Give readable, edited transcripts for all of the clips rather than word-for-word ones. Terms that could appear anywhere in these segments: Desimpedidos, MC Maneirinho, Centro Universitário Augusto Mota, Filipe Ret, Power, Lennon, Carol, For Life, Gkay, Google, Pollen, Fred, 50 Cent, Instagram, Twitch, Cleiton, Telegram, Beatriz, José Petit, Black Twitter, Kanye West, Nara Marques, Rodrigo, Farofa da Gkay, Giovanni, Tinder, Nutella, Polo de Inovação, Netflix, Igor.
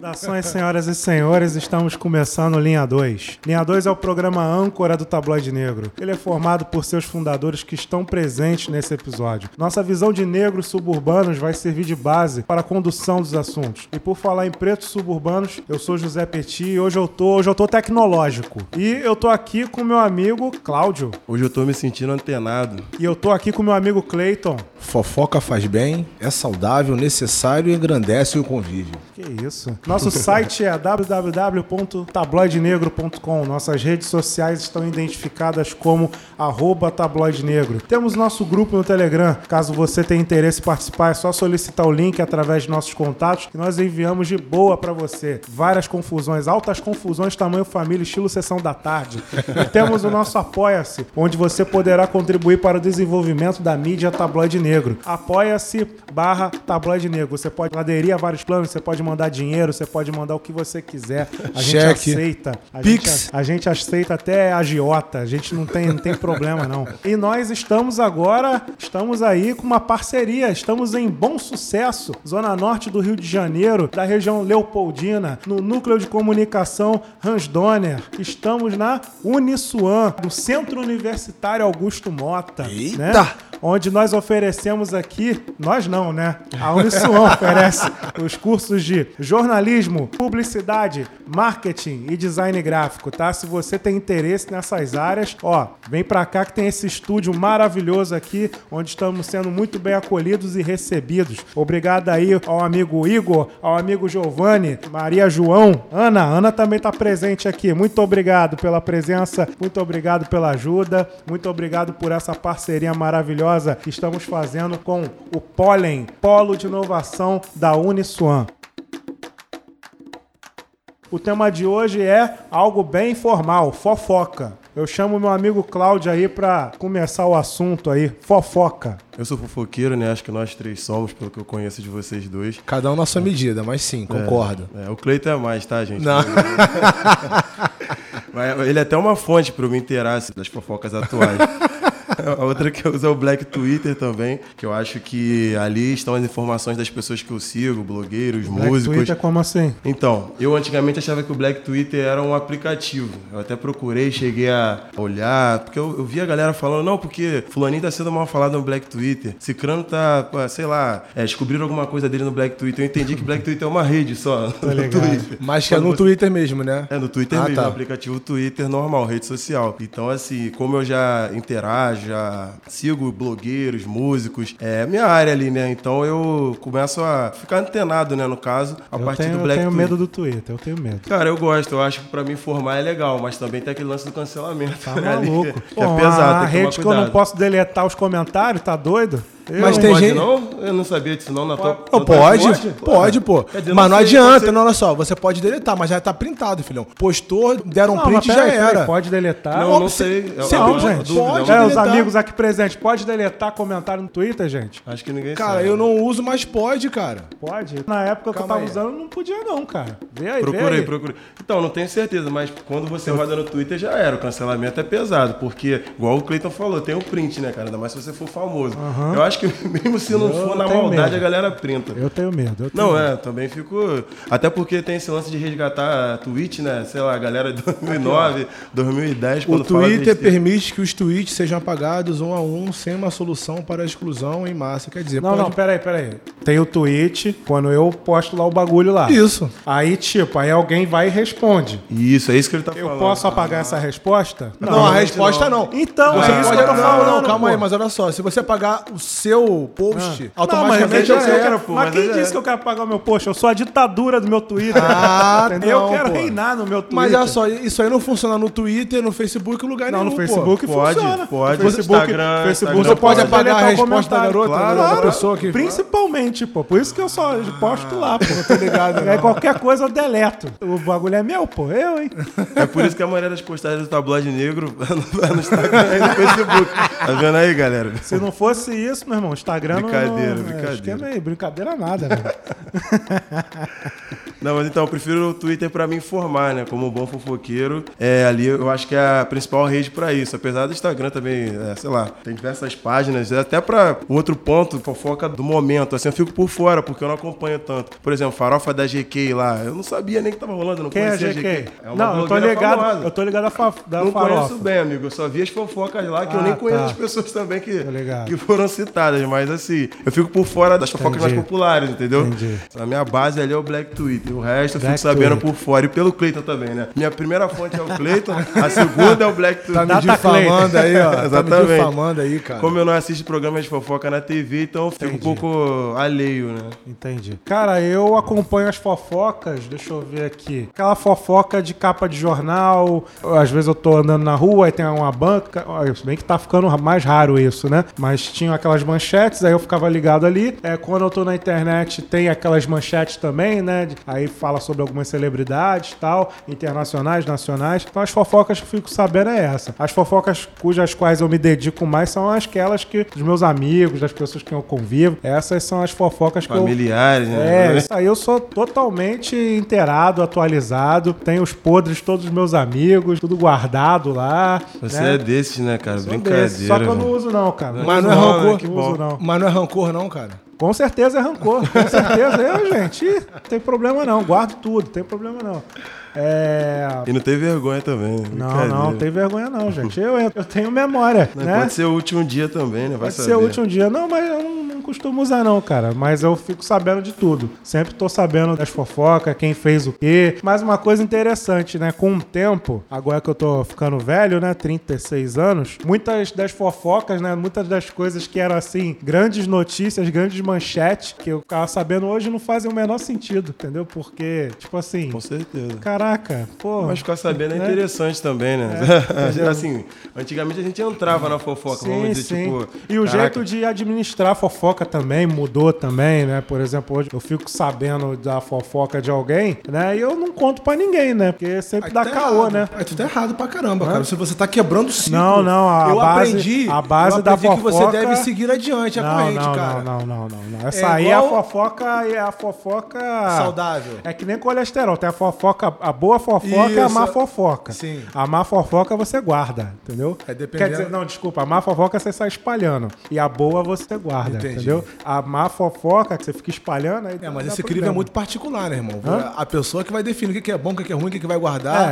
Saudações, senhoras e senhores, estamos começando Linha 2. Linha 2 é o programa âncora do Tabloide Negro. Ele é formado por seus fundadores que estão presentes nesse episódio. Nossa visão de negros suburbanos vai servir de base para a condução dos assuntos. E por falar em pretos suburbanos, eu sou José Petit e hoje eu tô tecnológico. E eu tô aqui com meu amigo Cláudio. Hoje eu tô me sentindo antenado. E eu tô aqui com meu amigo Cleiton. Fofoca faz bem, é saudável, necessário e engrandece o convívio. Que isso. Nosso site é www.tabloidenegro.com. Nossas redes sociais estão identificadas como @tabloidenegro. Temos nosso grupo no Telegram. Caso você tenha interesse em participar, é só solicitar o link através de nossos contatos que nós enviamos de boa para você. Várias confusões, altas confusões, tamanho família, estilo sessão da tarde. E temos o nosso Apoia-se, onde você poderá contribuir para o desenvolvimento da mídia Tabloide Negro. Apoia-se/Tabloide Negro. Você pode aderir a vários planos, você pode mandar dinheiro, você pode mandar o que você quiser. A gente aceita. A gente aceita até agiota. A gente não tem problema, não. E nós estamos aí com uma parceria. Estamos em Bom Sucesso, Zona Norte do Rio de Janeiro, da região Leopoldina, no Núcleo de Comunicação Hans Donner. Estamos na Uniswam, do Centro Universitário Augusto Mota. Eita! Né? Onde nós oferecemos aqui... Nós não, né? A Uniswam oferece os cursos de jornalismo, publicidade, marketing e design gráfico, tá? Se você tem interesse nessas áreas, ó, vem pra cá que tem esse estúdio maravilhoso aqui, onde estamos sendo muito bem acolhidos e recebidos. Obrigado aí ao amigo Igor, ao amigo Giovanni, Maria João, Ana. Ana também tá presente aqui. Muito obrigado pela presença, muito obrigado pela ajuda, muito obrigado por essa parceria maravilhosa que estamos fazendo com o Pollen, Polo de Inovação da Uniswam. O tema de hoje é algo bem informal, fofoca. Eu chamo meu amigo Cláudio aí pra começar o assunto aí, fofoca. Eu sou fofoqueiro, né? Acho que nós três somos, pelo que eu conheço de vocês dois. Cada um na sua medida, mas sim, concordo. É, o Cleiton é mais, tá, gente? Não. Mas ele é até uma fonte pra eu me inteirar das fofocas atuais. A outra que eu uso é o Black Twitter também, que eu acho que ali estão as informações das pessoas que eu sigo, blogueiros, Black músicos. Black Twitter como assim? Então, eu antigamente achava que o Black Twitter era um aplicativo. Eu até procurei, cheguei a olhar, porque eu vi a galera falando, não, porque fulaninho tá sendo mal falado no Black Twitter, Cicrano tá, sei lá, descobriram alguma coisa dele no Black Twitter. Eu entendi que Black Twitter é uma rede só, tá no Twitter. Mas que é no Twitter mesmo, né? É, no Twitter mesmo, tá. No aplicativo Twitter normal, rede social. Então, assim, como eu já interajo, já sigo blogueiros, músicos, é minha área ali, né? Então eu começo a ficar antenado, né? No caso, a partir do Black Twitter. Eu tenho medo do Twitter, eu tenho medo. Cara, eu gosto, eu acho que pra me informar é legal, mas também tem aquele lance do cancelamento. Tá maluco. Ali, que é pesado, tem que tomar cuidado. A rede que eu não posso deletar os comentários, tá doido? Eu mas não tem gente. Não? Eu não sabia disso, não. Na tua pode, pô. Dizer, mas não adianta, não, olha só. Você pode deletar, mas já tá printado, filhão. Postou, deram um print e já era. Pode deletar. Não, não sei. Não, gente. Pode deletar. Os amigos aqui presentes, pode deletar comentário no Twitter, gente? Acho que ninguém sabe. Cara, eu não uso, mas pode, cara. Pode? Na época que eu tava usando, não podia, não, cara. Vê aí, Procurei. Então, não tenho certeza, mas quando você roda no Twitter, já era. O cancelamento é pesado, porque, igual o Cleiton falou, tem o print, né, cara? Ainda mais se você for famoso. Eu acho que mesmo se não for na maldade, a galera printa. Eu tenho medo. Também fico... Até porque tem esse lance de resgatar a Twitch, né? Sei lá, a galera de 2009, 2010... O Twitter permite que os tweets sejam apagados um a um, sem uma solução para a exclusão em massa. Quer dizer... Não, peraí. Tem o tweet, quando eu posto lá o bagulho lá. Isso. Aí, aí alguém vai e responde. Isso, é isso que ele tá falando. Eu posso apagar essa resposta? Não, a resposta não. Então, é isso que eu tô falando. Não, calma aí, mas olha só. Se você apagar o seu post, automaticamente não, mas eu quero... Mas quem disse que eu quero pagar o meu post? Eu sou a ditadura do meu Twitter. Eu quero reinar no meu Twitter. Mas olha só, isso aí não funciona no Twitter, no Facebook, em lugar nenhum. Não, no Facebook funciona. Pode. Facebook, você pode apagar a resposta da garota, da pessoa que... Principalmente, pô. Por isso que eu só posto lá, pô. Tô ligado. Aí qualquer coisa eu deleto. O bagulho é meu, pô. Eu, hein? É por isso que a maioria das postagens do Tabloide Negro é no Instagram e no Facebook. Tá vendo aí, galera? Se não fosse isso, meu irmão, Instagram... Brincadeira, brincadeira. Esquema aí, brincadeira nada, velho. Não, mas então, eu prefiro o Twitter pra me informar, né? Como um bom fofoqueiro. Ali eu acho que é a principal rede pra isso. Apesar do Instagram também, sei lá, tem diversas páginas. Até pra outro ponto, fofoca do momento. Assim, eu fico por fora, porque eu não acompanho tanto. Por exemplo, Farofa da Gkay lá. Eu não sabia nem que tava rolando, não conhecia a Gkay. É uma blogueira famosa. Eu tô ligado da não Farofa. Não conheço bem, amigo. Eu só vi as fofocas lá, que eu nem conheço as pessoas também que foram citadas. Mas assim, eu fico por fora das fofocas mais populares, entendeu? Entendi. A minha base ali é o Black Twitter. O resto eu fico sabendo por fora. E pelo Cleiton também, né? Minha primeira fonte é o Cleiton, a segunda é o Black Twitter. Tá me difamando aí, ó. Exatamente. Tá me difamando aí, cara. Como eu não assisto programas de fofoca na TV, então eu fico um pouco alheio, né? Entendi. Cara, eu acompanho as fofocas, deixa eu ver aqui. Aquela fofoca de capa de jornal, às vezes eu tô andando na rua, aí tem uma banca, se bem que tá ficando mais raro isso, né? Mas tinha aquelas manchetes, aí eu ficava ligado ali. Quando eu tô na internet, tem aquelas manchetes também, né? Aí fala sobre algumas celebridades e tal, internacionais, nacionais. Então as fofocas que eu fico sabendo é essa. As fofocas cujas quais eu me dedico mais são aquelas que dos meus amigos, das pessoas que eu convivo. Essas são as fofocas que familiares, né? Isso aí eu sou totalmente inteirado, atualizado. Tenho os podres todos os meus amigos, tudo guardado lá. Você é desses, né, cara? Brincadeira. Só que eu não uso não, cara. Mas não é rancor, que uso não. Mas não é rancor não, cara? Com certeza é rancor, com certeza. Eu, gente, não tem problema não, guardo tudo, não tem problema não. E não tem vergonha também. Não tem vergonha não, gente. Eu tenho memória, né? Pode ser o último dia também, né? Vai saber. Pode ser o último dia. Não, mas eu não costumo usar não, cara. Mas eu fico sabendo de tudo. Sempre tô sabendo das fofocas, quem fez o quê. Mas uma coisa interessante, né? Com o tempo, agora que eu tô ficando velho, né? 36 anos. Muitas das fofocas, né? Muitas das coisas que eram assim, grandes notícias, grandes manchetes, que eu ficava sabendo hoje não fazem o menor sentido, entendeu? Porque, tipo assim... Com certeza. Caralho. Caraca, pô. Mas ficar sabendo é interessante também, né? Assim, antigamente a gente entrava na fofoca, sim, vamos dizer, sim. Tipo... E o jeito de administrar a fofoca também mudou também, né? Por exemplo, hoje eu fico sabendo da fofoca de alguém, né? E eu não conto pra ninguém, né? Porque sempre dá caô, né? Aí tu tá errado pra caramba, cara. Se você tá quebrando o ciclo. Não. A base da fofoca... que você deve seguir adiante a corrente, cara. Não. Essa aí igual... é a fofoca... Saudável. É que nem colesterol. Tem a fofoca... boa fofoca é a má fofoca. Sim. A má fofoca você guarda, entendeu? É dependendo... Quer dizer, não, desculpa, a má fofoca você sai espalhando. E a boa você guarda, entendeu? A má fofoca que você fica espalhando... Aí mas esse crime é muito particular, né, irmão? Hã? A pessoa que vai definir o que é bom, o que é ruim, o que vai guardar.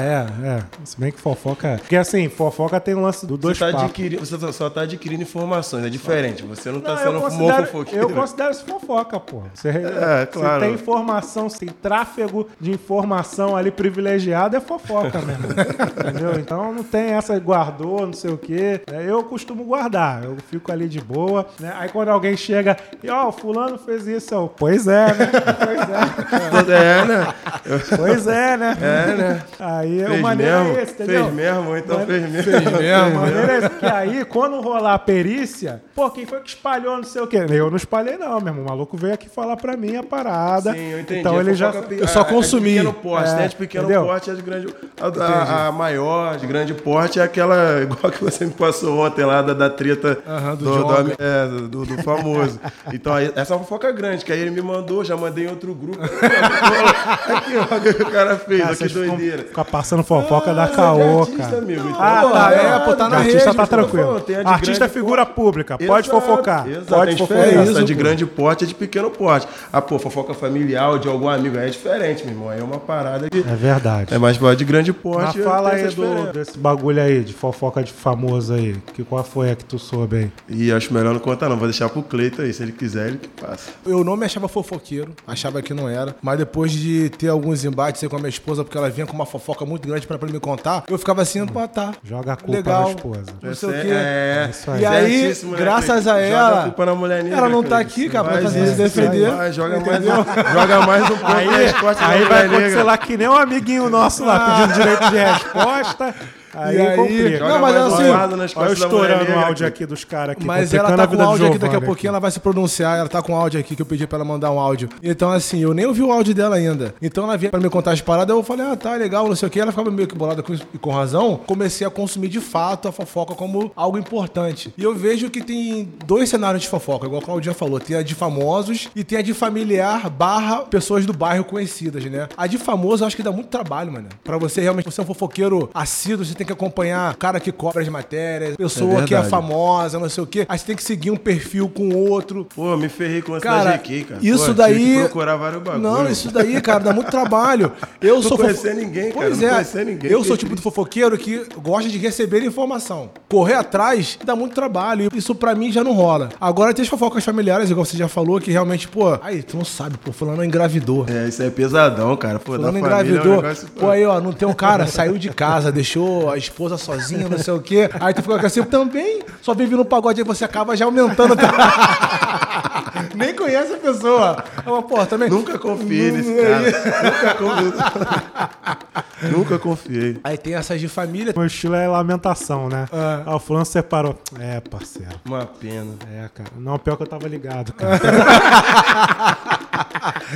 Se bem que fofoca... Porque assim, fofoca tem um lance do dois papos. Você só tá adquirindo informações, é diferente. Você não tá sendo fofoqueiro. Eu considero isso fofoca, pô. Claro. Se tem informação, se tem tráfego de informação ali privilegiado é fofoca mesmo, entendeu? Então não tem essa, guardou, não sei o quê. Eu costumo guardar, eu fico ali de boa, né? Aí quando alguém chega e ó, fulano fez isso, eu, pois é, né? Pois é, né? Aí o maneiro é esse, entendeu? Fez mesmo. O maneiro é esse, que aí quando rolar a perícia, pô, quem foi que espalhou, não sei o quê? Eu não espalhei não, meu irmão, o maluco veio aqui falar pra mim a parada. Sim, eu entendi. Então ele já... Eu só consumi. Pequeno porte é de grande... A maior de grande porte é aquela... Igual que você me passou ontem lá da treta do famoso. Então, aí, essa fofoca grande, que aí ele me mandou, já mandei em outro grupo. Aqui, olha o que o cara fez, que doideira. Ficar passando fofoca da caô, artista, cara. Amigo, então, tá na rede. Artista tá tranquilo. Artista é figura pública, pode fofocar. Pode fofocar. De grande porte é de pequeno porte. Fofoca familiar de algum amigo é diferente, meu irmão. Aí é uma parada que... É verdade. É mais de grande porte. Mas fala aí desse bagulho aí, de fofoca de famoso aí. Qual foi a que tu soube aí? E acho melhor não contar não, vou deixar pro Cleiton aí, se ele quiser, ele que passa. Eu não me achava fofoqueiro, achava que não era, mas depois de ter alguns embates aí com a minha esposa, porque ela vinha com uma fofoca muito grande pra me contar, eu ficava assim, tá. Joga a culpa na esposa. Não sei o quê. É isso aí. E aí, graças a ela... Joga a culpa na mulher negra. Ela não tá aqui, cara, pra fazer se defender. Joga mais um pouco aí, vai acontecer lá que nem um amiguinho nosso lá pedindo direito de resposta. Aí não, mas assim, olha eu estourando o áudio aqui dos caras. Mas ela tá com o áudio aqui daqui a pouquinho, ela vai se pronunciar. Ela tá com o áudio aqui que eu pedi pra ela mandar um áudio. Então assim, eu nem ouvi o áudio dela ainda. Então ela vinha pra me contar as paradas, eu falei, ah, tá, legal, não sei o que. Ela ficava meio que bolada com isso, e com razão. Comecei a consumir de fato a fofoca como algo importante. E eu vejo que tem dois cenários de fofoca, igual a Claudinha falou. Tem a de famosos e tem a de familiar barra pessoas do bairro conhecidas, né? A de famoso eu acho que dá muito trabalho, mano. Pra você realmente ser um fofoqueiro assíduo, você tem que acompanhar cara que cobra as matérias, pessoa que é famosa, não sei o quê. Aí você tem que seguir um perfil com outro. Pô, eu me ferrei com essa da Gkay, cara. Isso pô, daí... Tive que procurar vários bagulhos. Não, isso daí, cara, dá muito trabalho. Eu não sou conhecer ninguém, cara. Pois é, ninguém. Eu sou o tipo de fofoqueiro que gosta de receber informação. Correr atrás dá muito trabalho. Isso pra mim já não rola. Agora tem as fofocas familiares, igual você já falou, que realmente, pô... Aí, tu não sabe, pô, fulano engravidou. É, isso é pesadão, cara. Pô, fulano engravidou. É um negócio... Pô, aí, ó, não tem um cara, saiu de casa, deixou... a esposa sozinha, não sei o quê. Aí tu fica assim, também só vive no pagode, aí você acaba já aumentando. Nem conhece a pessoa. É uma porra também. Nunca confiei nesse cara. Nunca confiei. Aí tem essas de família. Meu estilo é lamentação, né? Ah, o fulano separou. É, parceiro. Uma pena. É, cara. Não, pior que eu tava ligado, cara.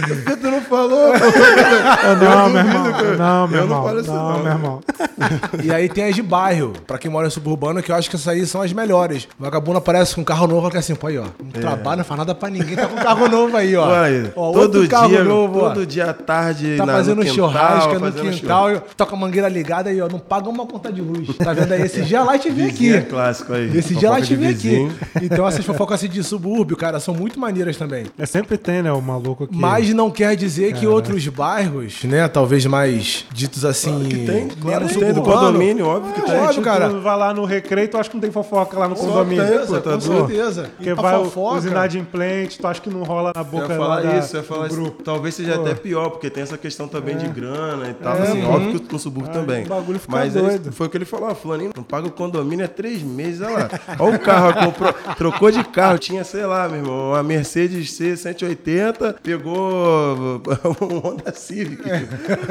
Por que tu não falou? Não, meu irmão. Não, meu irmão. Eu não falo isso, não, meu irmão. E aí tem as de bairro. Pra quem mora em suburbano, que eu acho que essas aí são as melhores. O vagabundo aparece com um carro novo, fala assim, pô, aí, ó. Não trabalha, não faz nada pra ninguém. Tá com um carro novo aí, ó. Uai, ó todo carro dia, novo, todo ó. Dia à tarde tá fazendo churrasca no quintal. Tá com a mangueira ligada aí, ó. Não paga uma conta de luz. Tá vendo aí? Esse dia lá te vem aqui. É clássico aí. Esse dia lá te vem aqui. Então essas fofocas assim de subúrbio, cara, são muito maneiras também. É, sempre tem, né, o maluco aqui. Mas não quer dizer que outros bairros, né, talvez mais ditos assim... Claro que tem, claro que tem. Do condomínio, óbvio que tem. Óbvio, tipo, cara. Vai lá no recreio, tu acha que não tem fofoca lá no condomínio. Certeza, com certeza. Porque vai os inadimplentes, tu acha que não rola na boca do grupo. Talvez seja até pior, porque tem essa questão também de grana e tal. Assim, óbvio que o subúrbio também. O bagulho fica doido. Mas foi o que ele falou, fulano, não paga o condomínio há 3 meses, olha lá. Olha o carro, comprou, trocou de carro, tinha, sei lá, meu irmão, uma Mercedes C 180, pegou um Honda Civic.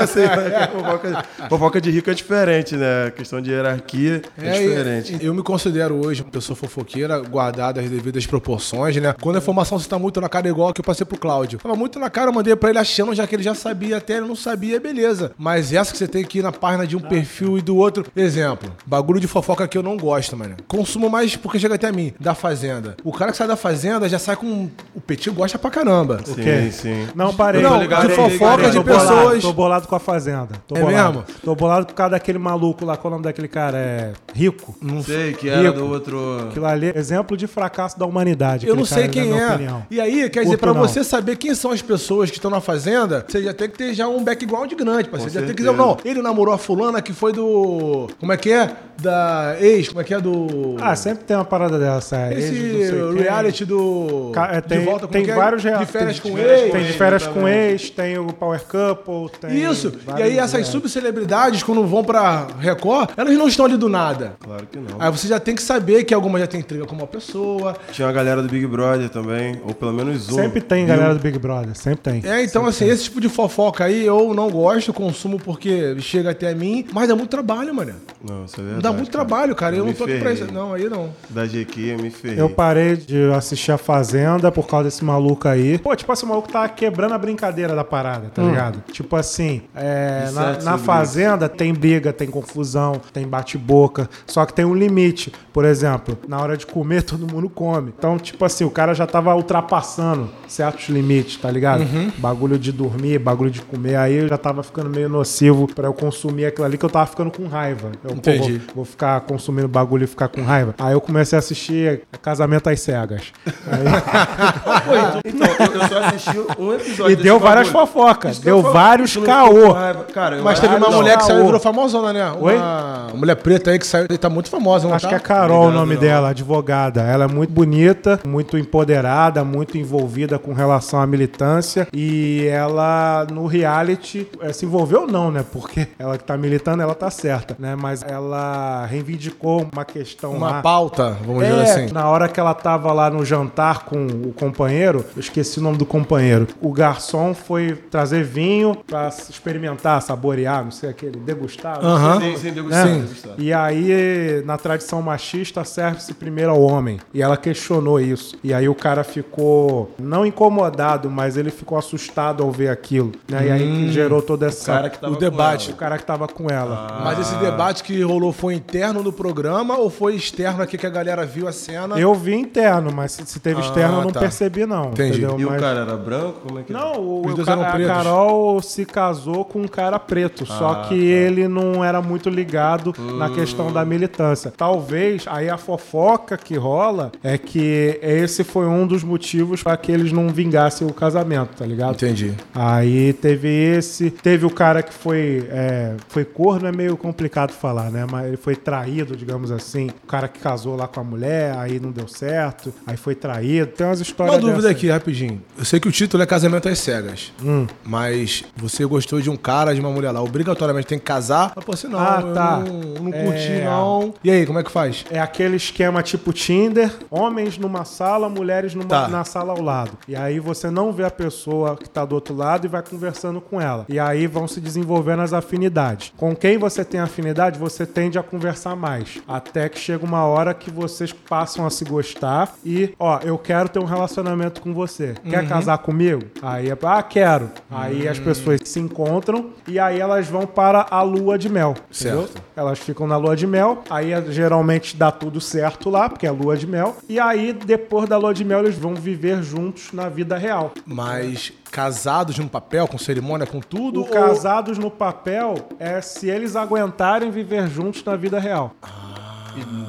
Sei lá, fofoca de rico é diferente, né? A questão de hierarquia é diferente. Eu me considero hoje uma pessoa fofoqueira, guardada as devidas proporções, né? Quando a informação se tá muito na cara, igual que eu passei pro Cláudio. Tava muito na cara, eu mandei pra ele achando, já que ele já sabia, até ele não sabia, beleza. Mas essa que você tem que ir na página de um perfil e do outro. Exemplo, bagulho de fofoca que eu não gosto, mano. Consumo mais porque chega até mim, da Fazenda. O cara que sai da Fazenda já sai com... O Petit gosta pra caramba. Sim, okay. Sim. Não, parei. Não, de fofoca de pessoas... Bolado, tô bolado com a Fazenda. Mesmo? Tô bolado por causa daquele maluco lá, qual é o nome daquele cara? É rico. Não sei, que era do outro... Aquilo ali, exemplo de fracasso da humanidade. Eu não sei quem é. E aí, quer dizer, pra você saber quem são as pessoas que estão na Fazenda, você já tem que ter já um background grande, parceiro. Você já tem que dizer, não, ele namorou a fulana que foi do... Como é que é? Da ex, como é que é do... Ah, sempre tem uma parada dessa. É. Esse ex, reality do... Tem, de volta, tem vários reality. De férias com ex. Tem de férias com ex, tem o Power Couple, tem... Isso. E aí essas subcelebridades, quando vão pra Record, elas não estão ali do nada. Claro que não. Aí você já tem que saber que alguma já tem intriga com uma pessoa. Tinha a galera do Big Brother também, ou pelo menos um. Sempre tem galera do Big Brother, sempre tem. É, então sempre assim, tem. Esse tipo de fofoca aí eu não gosto, consumo porque chega até mim, mas dá muito trabalho, mano. Não, isso é verdade. Dá muito trabalho, cara. Eu não tô aqui pra isso. Não, aí não. Da Gkay, eu me ferrei. Eu parei de assistir a Fazenda por causa desse maluco aí. Pô, tipo assim, o maluco tá quebrando a brincadeira da parada, tá ligado? Tipo assim, na Fazenda tem briga, tem confusão, tem bate-boca, só que tem um limite. Por exemplo, na hora de comer, todo mundo come. Então, tipo assim, o cara já tava ultrapassando certos limites, tá ligado? Uhum. Bagulho de dormir, bagulho de comer, aí eu já tava ficando meio nocivo pra eu consumir aquilo ali, que eu tava ficando com raiva. Eu, entendi. Vou ficar consumindo bagulho e ficar com raiva. Aí eu comecei a assistir Casamento às Cegas. Aí... então, eu só assisti um episódio. E deu várias fofocas, deu vários caô. Cara, mas teve uma mulher que saiu e virou famosona, né? Oi? Uma mulher preta aí que saiu e tá muito famosa. Acho que é Carol o nome dela, advogada. Ela é muito bonita, muito empoderada, muito envolvida com relação à militância. E ela, no reality, se envolveu não, né? Porque ela que tá militando, ela tá certa, né? Mas ela ela reivindicou uma questão... Uma pauta, vamos dizer assim. Na hora que ela estava lá no jantar com o companheiro, eu esqueci o nome do companheiro, o garçom foi trazer vinho para experimentar, saborear, não sei, aquele, degustar. Sem degustar, né? E aí, na tradição machista, serve-se primeiro ao homem. E ela questionou isso. E aí o cara ficou, não incomodado, mas ele ficou assustado ao ver aquilo. Né? E aí que gerou todo esse debate. O cara que tava com ela. Mas esse debate que rolou foi interno do programa ou foi externo aqui que a galera viu a cena? Eu vi interno, mas se teve externo eu não percebi, não. Entendi. Entendeu? E mas... o cara era branco? Como é que não, a Carol se casou com um cara preto, só que ele não era muito ligado na questão da militância. Talvez, aí a fofoca que rola é que esse foi um dos motivos para que eles não vingassem o casamento, tá ligado? Entendi. Aí teve esse, teve o cara que foi corno, é meio complicado falar, né? Mas ele foi traído, digamos assim. O cara que casou lá com a mulher, aí não deu certo, aí foi traído. Tem umas histórias. Uma dúvida aqui, rapidinho. Eu sei que o título é Casamento às Cegas, mas você gostou de um cara, de uma mulher lá, obrigatoriamente tem que casar? Mas, pô, você não, eu não curti, não. E aí, como é que faz? É aquele esquema tipo Tinder, homens numa sala, mulheres na sala ao lado. E aí você não vê a pessoa que tá do outro lado e vai conversando com ela. E aí vão se desenvolvendo as afinidades. Com quem você tem afinidade, você tende a conversar mais. Até que chega uma hora que vocês passam a se gostar e, ó, eu quero ter um relacionamento com você. Quer casar comigo? Aí é, quero. Aí as pessoas se encontram e aí elas vão para a lua de mel. Certo. Entendeu? Elas ficam na lua de mel, aí geralmente dá tudo certo lá, porque é lua de mel. E aí, depois da lua de mel, eles vão viver juntos na vida real. Mas... casados no papel, com cerimônia, com tudo? Casados no papel é se eles aguentarem viver juntos na vida real.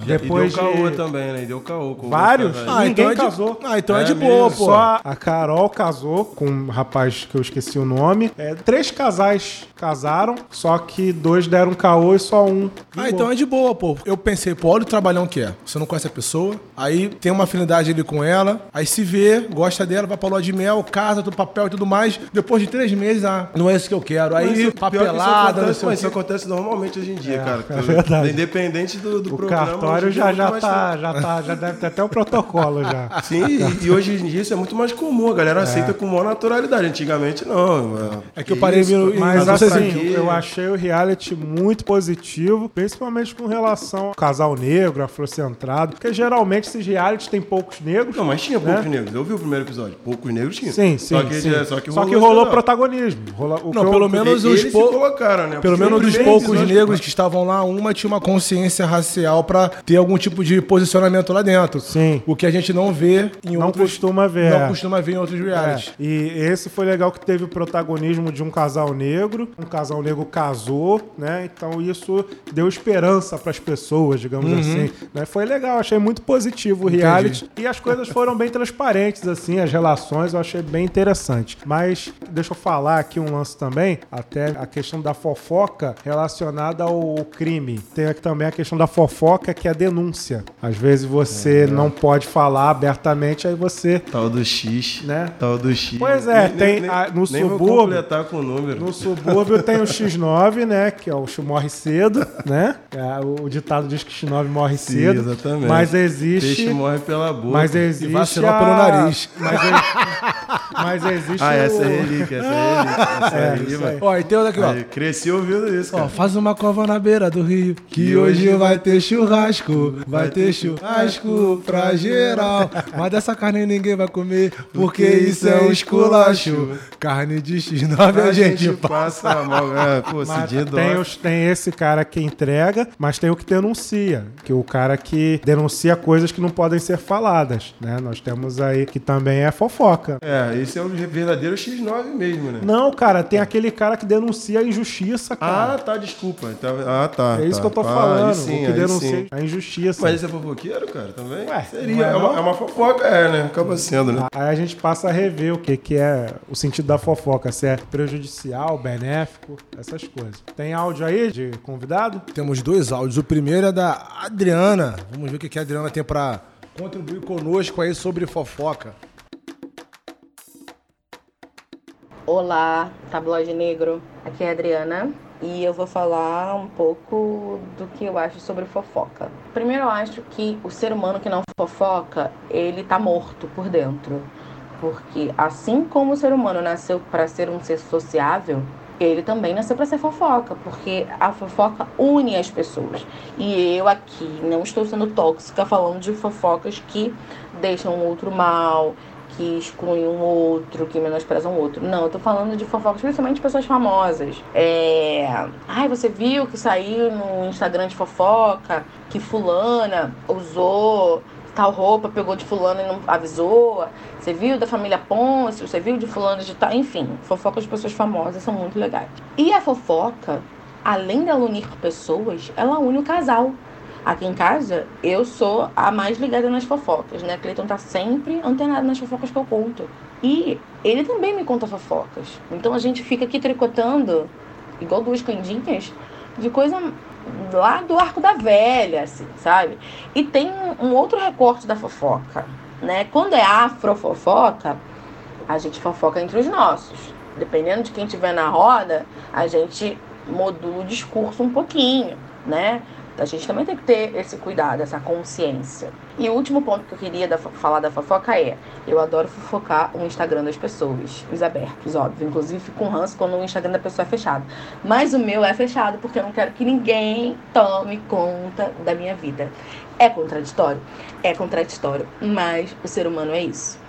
Depois deu caô também, né? Deu caô. Vários? Ninguém casou. Então é de boa, pô. Só a Carol casou com um rapaz que eu esqueci o nome. 3 casais casaram, só que 2 deram caô e só um. Então é de boa, pô. Eu pensei, pô, olha o trabalhão que é. Você não conhece a pessoa, aí tem uma afinidade ali com ela, aí se vê, gosta dela, vai pra lua de mel, casa, do papel e tudo mais. Depois de 3 meses, não é isso que eu quero. Aí, papelada, não sei o quê. Mas isso acontece normalmente hoje em dia, cara. É verdade. Independente do programa. O cartório já deve ter até o protocolo já. Sim, e hoje em dia isso é muito mais comum, a galera aceita com maior naturalidade. Antigamente não. Mano. É que eu parei mas assim, eu achei o reality muito positivo, principalmente com relação ao casal negro, afrocentrado, porque geralmente esses realities tem poucos negros. Não, mas tinha poucos negros. Eu vi o primeiro episódio, poucos negros tinha. Sim. Só que rolou protagonismo. Pelo menos os poucos negros que estavam lá, uma tinha uma consciência racial pra ter algum tipo de posicionamento lá dentro. Sim. O que a gente não vê em não costuma ver em outros realities. E esse foi legal que teve o protagonismo de um casal negro. Um casal negro casou, né? Então isso deu esperança pras pessoas, digamos assim. Né? Foi legal, achei muito positivo o reality. Entendi. E as coisas foram bem transparentes, assim, as relações eu achei bem interessante. Mas deixa eu falar aqui um lance também, até a questão da fofoca relacionada ao crime. Tem aqui também a questão da fofoca que é a denúncia. Às vezes você não pode falar abertamente, aí você... Tal do X, né? Tal do X. Pois é, no subúrbio... Nem vou completar com o número. No subúrbio tem o X9, né? Que é o X morre cedo, né? O ditado diz que X9 morre cedo. Sim, exatamente. Mas existe... Peixe morre pela boca. Mas existe... E vacilou pelo nariz. Mas existe... essa é relíquia, essa é relíquia. Ó, e tem outra aqui, ó. Cresci ouvindo isso, cara. Ó, faz uma cova na beira do rio, que hoje vai ter churrasco, vai ter churrasco pra geral. Mas dessa carne ninguém vai comer, porque isso é um esculacho. Carne de X9 a gente passa mal. Pô, tem esse cara que entrega, mas tem o que denuncia, que é o cara que denuncia coisas que não podem ser faladas, né? Nós temos aí que também é fofoca. Esse é o verdadeiro X9 mesmo, né? Não, cara, tem aquele cara que denuncia a injustiça, cara. Desculpa. É isso que eu tô falando. Sim, o que denuncia a injustiça. Mas esse é fofoqueiro, cara, também? Seria. É uma fofoca, né? Acaba sendo, né? Aí a gente passa a rever o que é o sentido da fofoca. Se é prejudicial, benéfico, essas coisas. Tem áudio aí de convidado? Temos 2 áudios. O primeiro é da Adriana. Vamos ver o que a Adriana tem pra contribuir conosco aí sobre fofoca. Olá, Tabloide Negro. Aqui é a Adriana. e eu vou falar um pouco do que eu acho sobre fofoca. Primeiro, eu acho que o ser humano que não fofoca, ele tá morto por dentro. Porque assim como o ser humano nasceu para ser um ser sociável, ele também nasceu para ser fofoca, porque a fofoca une as pessoas. E eu aqui não estou sendo tóxica falando de fofocas que deixam o outro mal, que excluem um outro, que menosprezam o outro. Não, eu tô falando de fofocas, principalmente de pessoas famosas. Ai, você viu que saiu no Instagram de fofoca, que fulana usou tal roupa, pegou de fulano e não avisou, você viu da família Ponce, você viu de fulano de tal, enfim, fofocas de pessoas famosas são muito legais. E a fofoca, além dela unir pessoas, ela une o casal. Aqui em casa, eu sou a mais ligada nas fofocas, né? Cleiton tá sempre antenado nas fofocas que eu conto. E ele também me conta fofocas. Então a gente fica aqui tricotando, igual duas candinhas, de coisa lá do Arco da Velha, assim, sabe? E tem um outro recorte da fofoca, né? Quando é afrofofoca, a gente fofoca entre os nossos. Dependendo de quem estiver na roda, a gente modula o discurso um pouquinho, né? A gente também tem que ter esse cuidado, essa consciência. E o último ponto que eu queria falar da fofoca é... Eu adoro fofocar o Instagram das pessoas. Os abertos, óbvio. Inclusive, fico com ranço quando o Instagram da pessoa é fechado. Mas o meu é fechado porque eu não quero que ninguém tome conta da minha vida. É contraditório? É contraditório. Mas o ser humano é isso.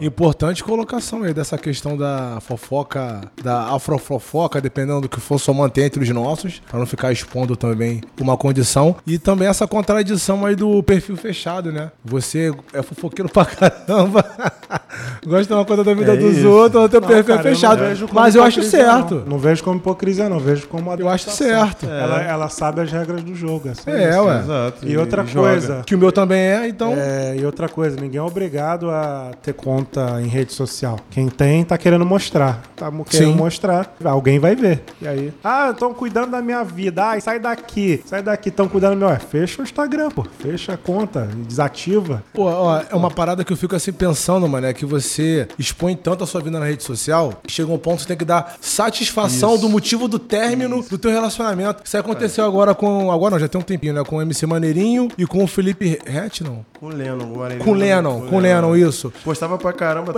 Importante colocação aí dessa questão da fofoca, da afrofofoca, dependendo do que for, só manter entre os nossos, para não ficar expondo também uma condição. E também essa contradição aí do perfil fechado, né? Você é fofoqueiro pra caramba, gosta de uma coisa da vida dos outros, o teu perfil é fechado. Mas eu acho certo. Não vejo como hipocrisia, não. Vejo como adaptação. Eu acho certo. Ela sabe as regras do jogo. Assim, ué. Exato. E outra coisa... Que o meu também é, então... E outra coisa, ninguém é obrigado a ter conta em rede social. Quem tem, tá querendo mostrar. Tá querendo mostrar. Alguém vai ver. E aí? Estão cuidando da minha vida. Sai daqui. Sai daqui. Estão cuidando do meu. Fecha o Instagram, pô. Fecha a conta. Desativa. É uma parada que eu fico assim pensando, mano. É que você expõe tanto a sua vida na rede social que chega um ponto que você tem que dar satisfação do motivo do término do teu relacionamento. Isso aconteceu agora com... Agora não, já tem um tempinho, né? Com o MC Maneirinho e com o Filipe Ret, não? Com o Lennon. Com o Lennon, isso. Postava pra caramba.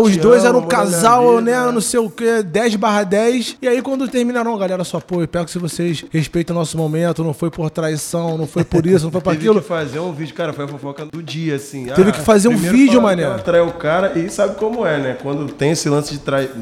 Os dois eram um casal, vida, né? Não sei o que, 10/10. E aí quando terminaram, galera, só eu pego se vocês respeitam o nosso momento, não foi por traição, não foi por isso, não foi por aquilo. Teve que fazer um vídeo, cara, foi a fofoca do dia, assim. Teve que fazer um vídeo, mané. Ela traiu o cara e sabe como é, né? Quando tem esse lance de traição,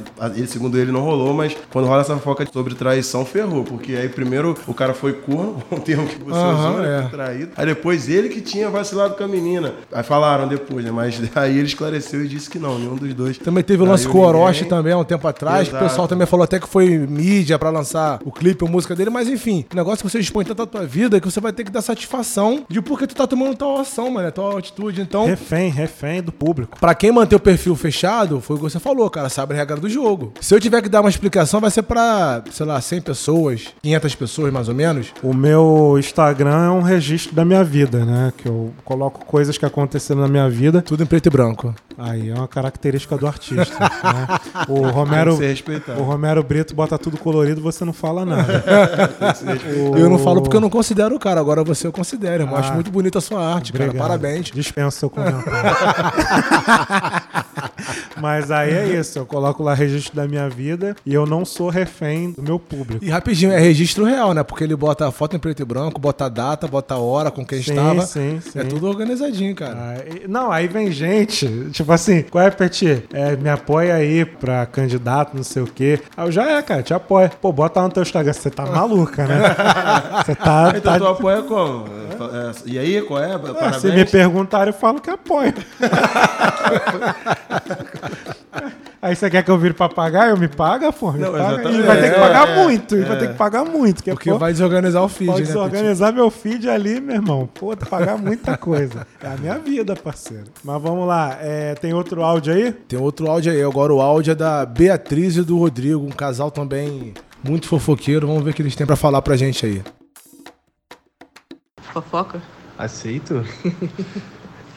segundo ele não rolou, mas quando rola essa fofoca sobre traição, ferrou. Porque aí primeiro o cara foi corno, um termo que você usou, né? Traído. Aí depois ele que tinha vacilado com a menina. Aí falaram depois, né? Mas aí ele esclareceu e disse que não, nenhum dos dois. Também teve o lance com o Orochi também, há um tempo atrás. Exato. O pessoal também falou até que foi mídia pra lançar o clipe, a música dele, mas enfim, o negócio que você expõe tanto a tua vida que você vai ter que dar satisfação de por que tu tá tomando tal ação, mano, tal atitude, então... Refém do público. Pra quem manter o perfil fechado, foi o que você falou, cara, sabe a regra do jogo. Se eu tiver que dar uma explicação, vai ser pra, 100 pessoas, 500 pessoas, mais ou menos. O meu Instagram é um registro da minha vida, né, que eu coloco coisas que aconteceram na minha vida. Tudo em preto e branco. Aí é uma característica do artista, né? O Romero Brito bota tudo colorido, você não fala nada. Eu não falo porque eu não considero o cara, agora você eu considero. Eu acho muito bonita a sua arte, obrigado. Cara, parabéns. Dispensa o comentário. Mas aí é isso, eu coloco lá registro da minha vida e eu não sou refém do meu público. E rapidinho, é registro real, né? Porque ele bota a foto em preto e branco, bota a data, bota a hora com quem estava. Sim. É tudo organizadinho, cara. Aí vem gente, tipo assim, qual é, Petit? Me apoia aí pra candidato, não sei o quê. Aí eu cara, te apoio. Pô, bota lá no teu Instagram, você tá maluca, né? Você tá... Então tu apoia como? E aí, qual é? Parabéns. Se me perguntarem, eu falo que apoio. Aí você quer que eu vire pra pagar? Eu me paga, pô. E vai ter que pagar muito. Vai ter que pagar muito. Porque vai desorganizar o feed, pode né? Pode desorganizar meu feed ali, meu irmão. Pô, pagar muita coisa. É a minha vida, parceiro. Mas vamos lá. Tem outro áudio aí? Tem outro áudio aí. Agora o áudio é da Beatriz e do Rodrigo. Um casal também muito fofoqueiro. Vamos ver o que eles têm pra falar pra gente aí. Fofoca? Aceito.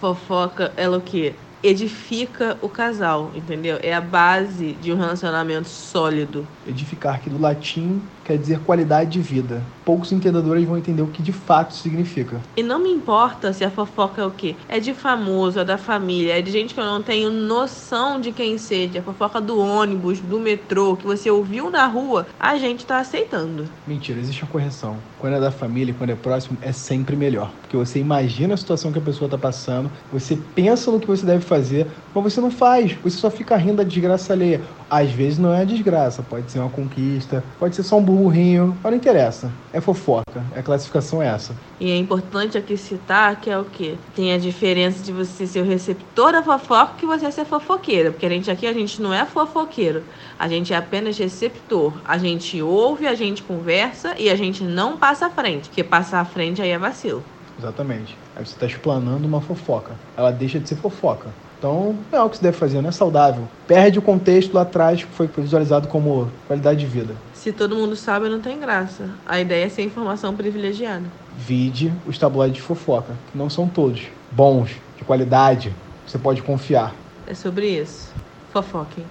Fofoca, ela o quê? edifica o casal, entendeu? É a base de um relacionamento sólido. Edificar, que do latim quer dizer qualidade de vida. Poucos entendedores vão entender o que de fato significa. E não me importa se a fofoca é o quê? É de famoso, é da família, é de gente que eu não tenho noção de quem seja. A fofoca do ônibus, do metrô, que você ouviu na rua, a gente tá aceitando. Mentira, existe uma correção. Quando é da família, quando é próximo, é sempre melhor. Porque você imagina a situação que a pessoa tá passando, você pensa no que você deve fazer, mas você não faz. Você só fica rindo da desgraça alheia. Às vezes não é a desgraça, pode ser uma conquista, pode ser só um burrinho, mas não interessa. É fofoca, a classificação é essa. E é importante aqui citar que é o quê? Tem a diferença de você ser o receptor da fofoca que você ser fofoqueira, porque a gente não é fofoqueiro, a gente é apenas receptor. A gente ouve, a gente conversa e a gente não passa à frente, porque passar à frente aí é vacilo. Exatamente, aí você está explanando uma fofoca, ela deixa de ser fofoca. Então, não é o que se deve fazer, não é saudável. Perde o contexto lá atrás, que foi visualizado como qualidade de vida. Se todo mundo sabe, não tem graça. A ideia é ser informação privilegiada. Vide os tabloides de fofoca, que não são todos bons, de qualidade, você pode confiar. É sobre isso. Fofoquem.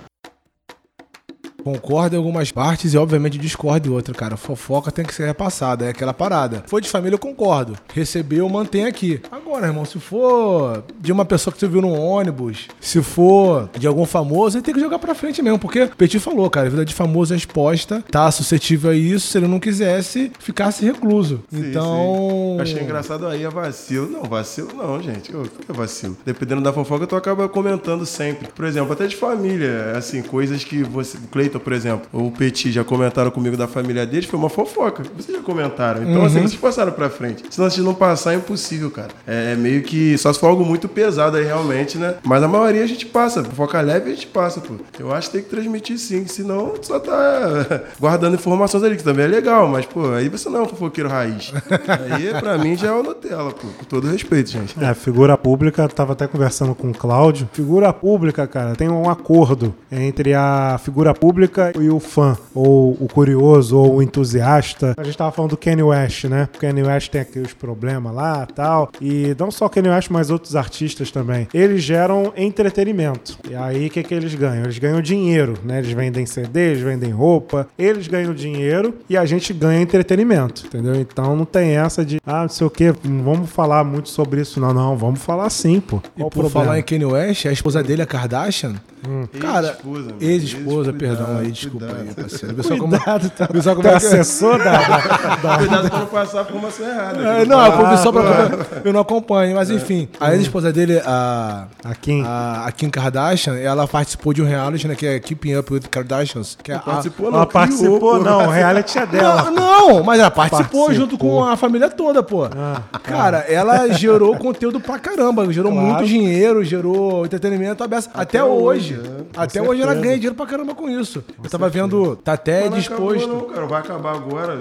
Concordo em algumas partes e, obviamente, discordo em outra, cara. Fofoca tem que ser repassada, é aquela parada. Foi de família, eu concordo. Recebeu, mantém aqui. Agora, irmão, se for de uma pessoa que você viu no ônibus, se for de algum famoso, ele tem que jogar pra frente mesmo, porque o Petit falou, cara, a vida de famoso é exposta, tá suscetível a isso, se ele não quisesse, ficasse recluso. Sim, então... Sim. Achei engraçado aí, é vacilo. Não, vacilo não, gente. O que é vacilo? Dependendo da fofoca, tu acaba comentando sempre. Por exemplo, até de família, assim, coisas que você... Cleiton, por exemplo, o Petit já comentaram comigo da família deles, foi uma fofoca. Vocês já comentaram. Então, assim, vocês passaram pra frente. Se nós não passar, é impossível, cara. É meio que só se for algo muito pesado aí, realmente, né? Mas a maioria a gente passa. Fofoca leve a gente passa, pô. Eu acho que tem que transmitir sim, senão só tá guardando informações ali, que também é legal, mas, pô, aí você não é um fofoqueiro raiz. Aí, pra mim, já é o Nutella, pô. Com todo respeito, gente. É, figura pública, tava até conversando com o Cláudio. Figura pública, cara, tem um acordo entre a figura pública e o fã, ou o curioso, ou o entusiasta. A gente tava falando do Kanye West, né? O Kanye West tem aqueles problemas lá e tal. E não só o Kanye West, mas outros artistas também. Eles geram entretenimento. E aí, o que eles ganham? Eles ganham dinheiro, né? Eles vendem CD, eles vendem roupa. Eles ganham dinheiro e a gente ganha entretenimento, entendeu? Então, não tem essa de, não sei o quê, não vamos falar muito sobre isso, não. Não, vamos falar sim, pô. E por problema? Falar em Kanye West, a esposa dele, a Kardashian, cara, ex-esposa, perdão. Aí, desculpa aí, parceiro. Cuidado, tá? Tem assessor da... Cuidado pra não passar a formação errada. Eu não acompanho, mas enfim. A ex-esposa dele, a Kim Kardashian, ela participou de um reality, né, que é Keeping Up with Kardashians. Que ela participou, o reality é dela. Não, mas ela participou junto com a família toda, pô. Cara, ela gerou conteúdo pra caramba. Gerou muito dinheiro, gerou entretenimento à beça. Até hoje. Até hoje ela ganha dinheiro pra caramba com isso. Eu tava vendo, tá até disposto. Não acabou não, cara. Vai acabar agora.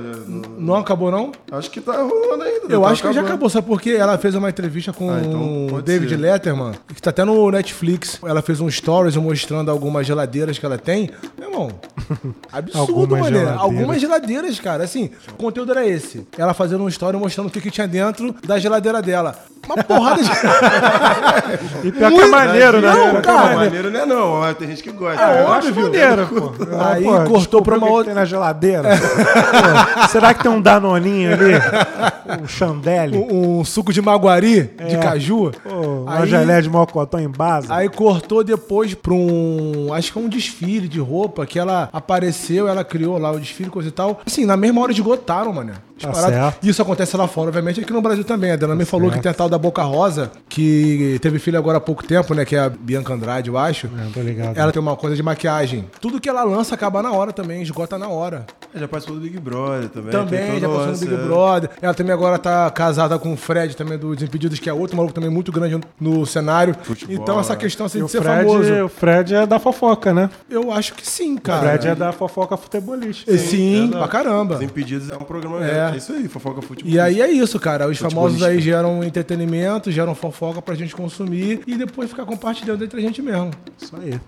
Não acabou não? Acho que tá rolando ainda. Eu acho que já acabou, sabe por quê? Ela fez uma entrevista com o David Letterman, que tá até no Netflix. Ela fez um stories mostrando algumas geladeiras que ela tem. Meu irmão, absurdo, mano. Algumas geladeiras, cara. Assim, o conteúdo era esse. Ela fazendo um story mostrando o que tinha dentro da geladeira dela. Uma porrada de... E pior que é maneiro, né? Não, cara. Maneiro não é não. Tem gente que gosta. Eu acho maneiro. Pô. Aí cortou pra uma outra. Que tem na geladeira. Será que tem um danoninho ali? Um chandelle? Um suco de maguari, de caju? Uma geleia de mocotó em base? Aí cortou depois pra acho que é um desfile de roupa que ela apareceu, ela criou lá o desfile, coisa e tal. Assim, na mesma hora esgotaram, mano. Isso acontece lá fora, obviamente, aqui no Brasil também. A Adriana me falou que tem a tal da Boca Rosa, que teve filho agora há pouco tempo, né? Que é a Bianca Andrade, eu acho. Tô ligado. Ela tem uma coisa de maquiagem. Tudo que ela lança acaba na hora também, esgota na hora. Já participou do Big Brother também. Também, já participou do Big Brother. Ela também agora tá casada com o Fred também do Desimpedidos, que é outro maluco também muito grande no cenário. Futebol. Então essa questão assim, de ser famoso. O Fred é da fofoca, né? Eu acho que sim, cara. O Fred é da fofoca futebolista. Sim, pra caramba. Desimpedidos é um programa é isso aí, fofoca futebolista. E aí é isso, cara. Os famosos aí geram entretenimento, geram fofoca pra gente consumir e depois ficar compartilhando entre a gente mesmo. Isso aí.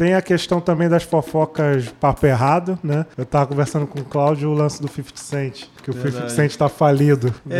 Tem a questão também das fofocas papo errado, né? Eu tava conversando com o Cláudio o lance do 50 Cent, que verdade. O 50 Cent tá falido. Né?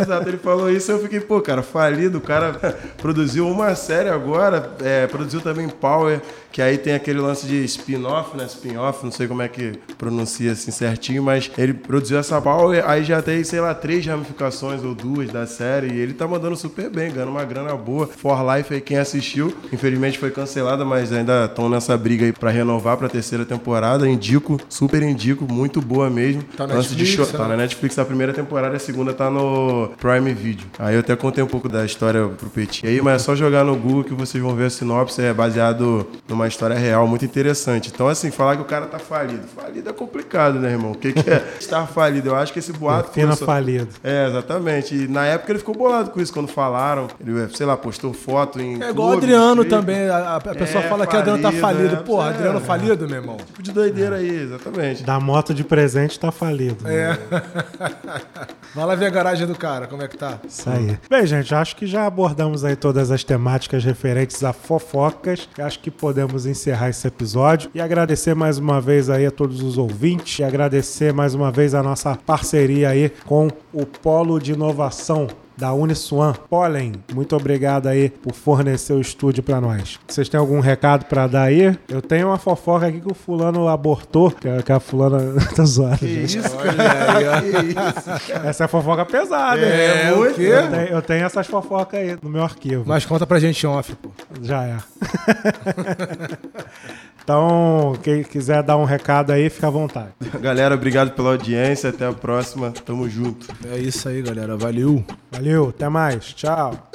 Exato. Ele falou isso e eu fiquei, pô, cara, falido. O cara produziu uma série agora, produziu também Power, que aí tem aquele lance de spin-off, né? Spin-off, não sei como é que pronuncia assim certinho, mas ele produziu essa Power, aí já tem, sei lá, 3 ramificações ou 2 da série, e ele tá mandando super bem, ganhando uma grana boa. For Life aí, quem assistiu, infelizmente foi cancelada, mas ainda estão nessa briga aí pra renovar pra terceira temporada. Indico, super indico, muito boa mesmo. Tá na Netflix, tá na Netflix a primeira temporada, a segunda tá no Prime Video. Aí eu até contei um pouco da história pro Petit aí, mas é só jogar no Google que vocês vão ver a sinopse, é baseado numa história real, muito interessante. Então, assim, falar que o cara tá falido. Falido é complicado, né, irmão? O que que é estar falido? Eu acho que esse boato... Fina falido. É, exatamente. E na época ele ficou bolado com isso, quando falaram. Ele, sei lá, postou foto em... É igual o Adriano também. A pessoa fala falido, que Adriano tá falido. Né? Pô, Adriano falido, meu irmão. Tipo de doideira aí, exatamente. Da moto de presente tá falido. É. Vai lá ver a garagem do cara, como é que tá. Isso aí. Bem, gente, acho que já abordamos aí todas as temáticas referentes a fofocas. Acho que podemos encerrar esse episódio e agradecer mais uma vez aí a todos os ouvintes e agradecer mais uma vez a nossa parceria aí com o Polo de Inovação da Uniswam. Pollen, muito obrigado aí por fornecer o estúdio pra nós. Vocês têm algum recado pra dar aí? Eu tenho uma fofoca aqui que o fulano abortou, que a fulana tá zoada. Que gente. Isso, cara. Que isso, cara. Essa é fofoca pesada. É muito. Eu tenho essas fofocas aí no meu arquivo. Mas conta pra gente off, pô. Já é. Então, quem quiser dar um recado aí, fica à vontade. Galera, obrigado pela audiência. Até a próxima. Tamo junto. É isso aí, galera. Valeu. Valeu. Até mais. Tchau.